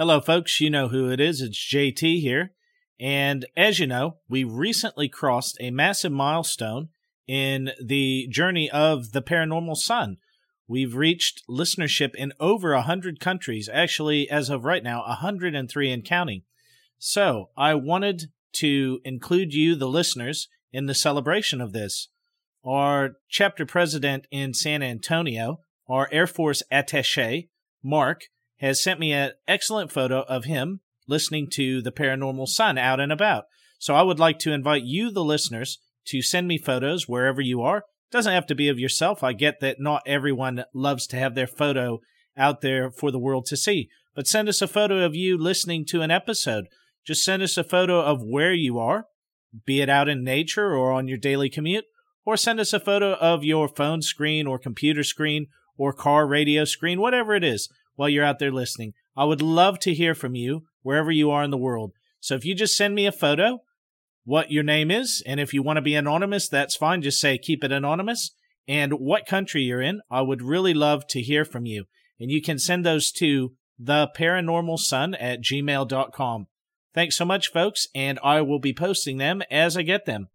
Hello, folks. You know who it is. It's JT here. And as you know, we recently crossed a massive milestone in the journey of The Paranormal Son. We've reached listenership in over 100 countries. Actually, as of right now, 103 and counting. So I wanted to include you, the listeners, in the celebration of this. Our chapter president in San Antonio, our Air Force attaché, Mark, has sent me an excellent photo of him listening to The Paranormal Son out and about. So I would like to invite you, the listeners, to send me photos wherever you are. It doesn't have to be of yourself. I get that not everyone loves to have their photo out there for the world to see. But send us a photo of you listening to an episode. Just send us a photo of where you are, be it out in nature or on your daily commute, or send us a photo of your phone screen or computer screen or car radio screen, whatever it is, while you're out there listening. I would love to hear from you wherever you are in the world. So if you just send me a photo, what your name is, and if you want to be anonymous, that's fine. Just say, keep it anonymous, and what country you're in. I would really love to hear from you. And you can send those to theparanormalson@gmail.com. Thanks so much, folks, and I will be posting them as I get them.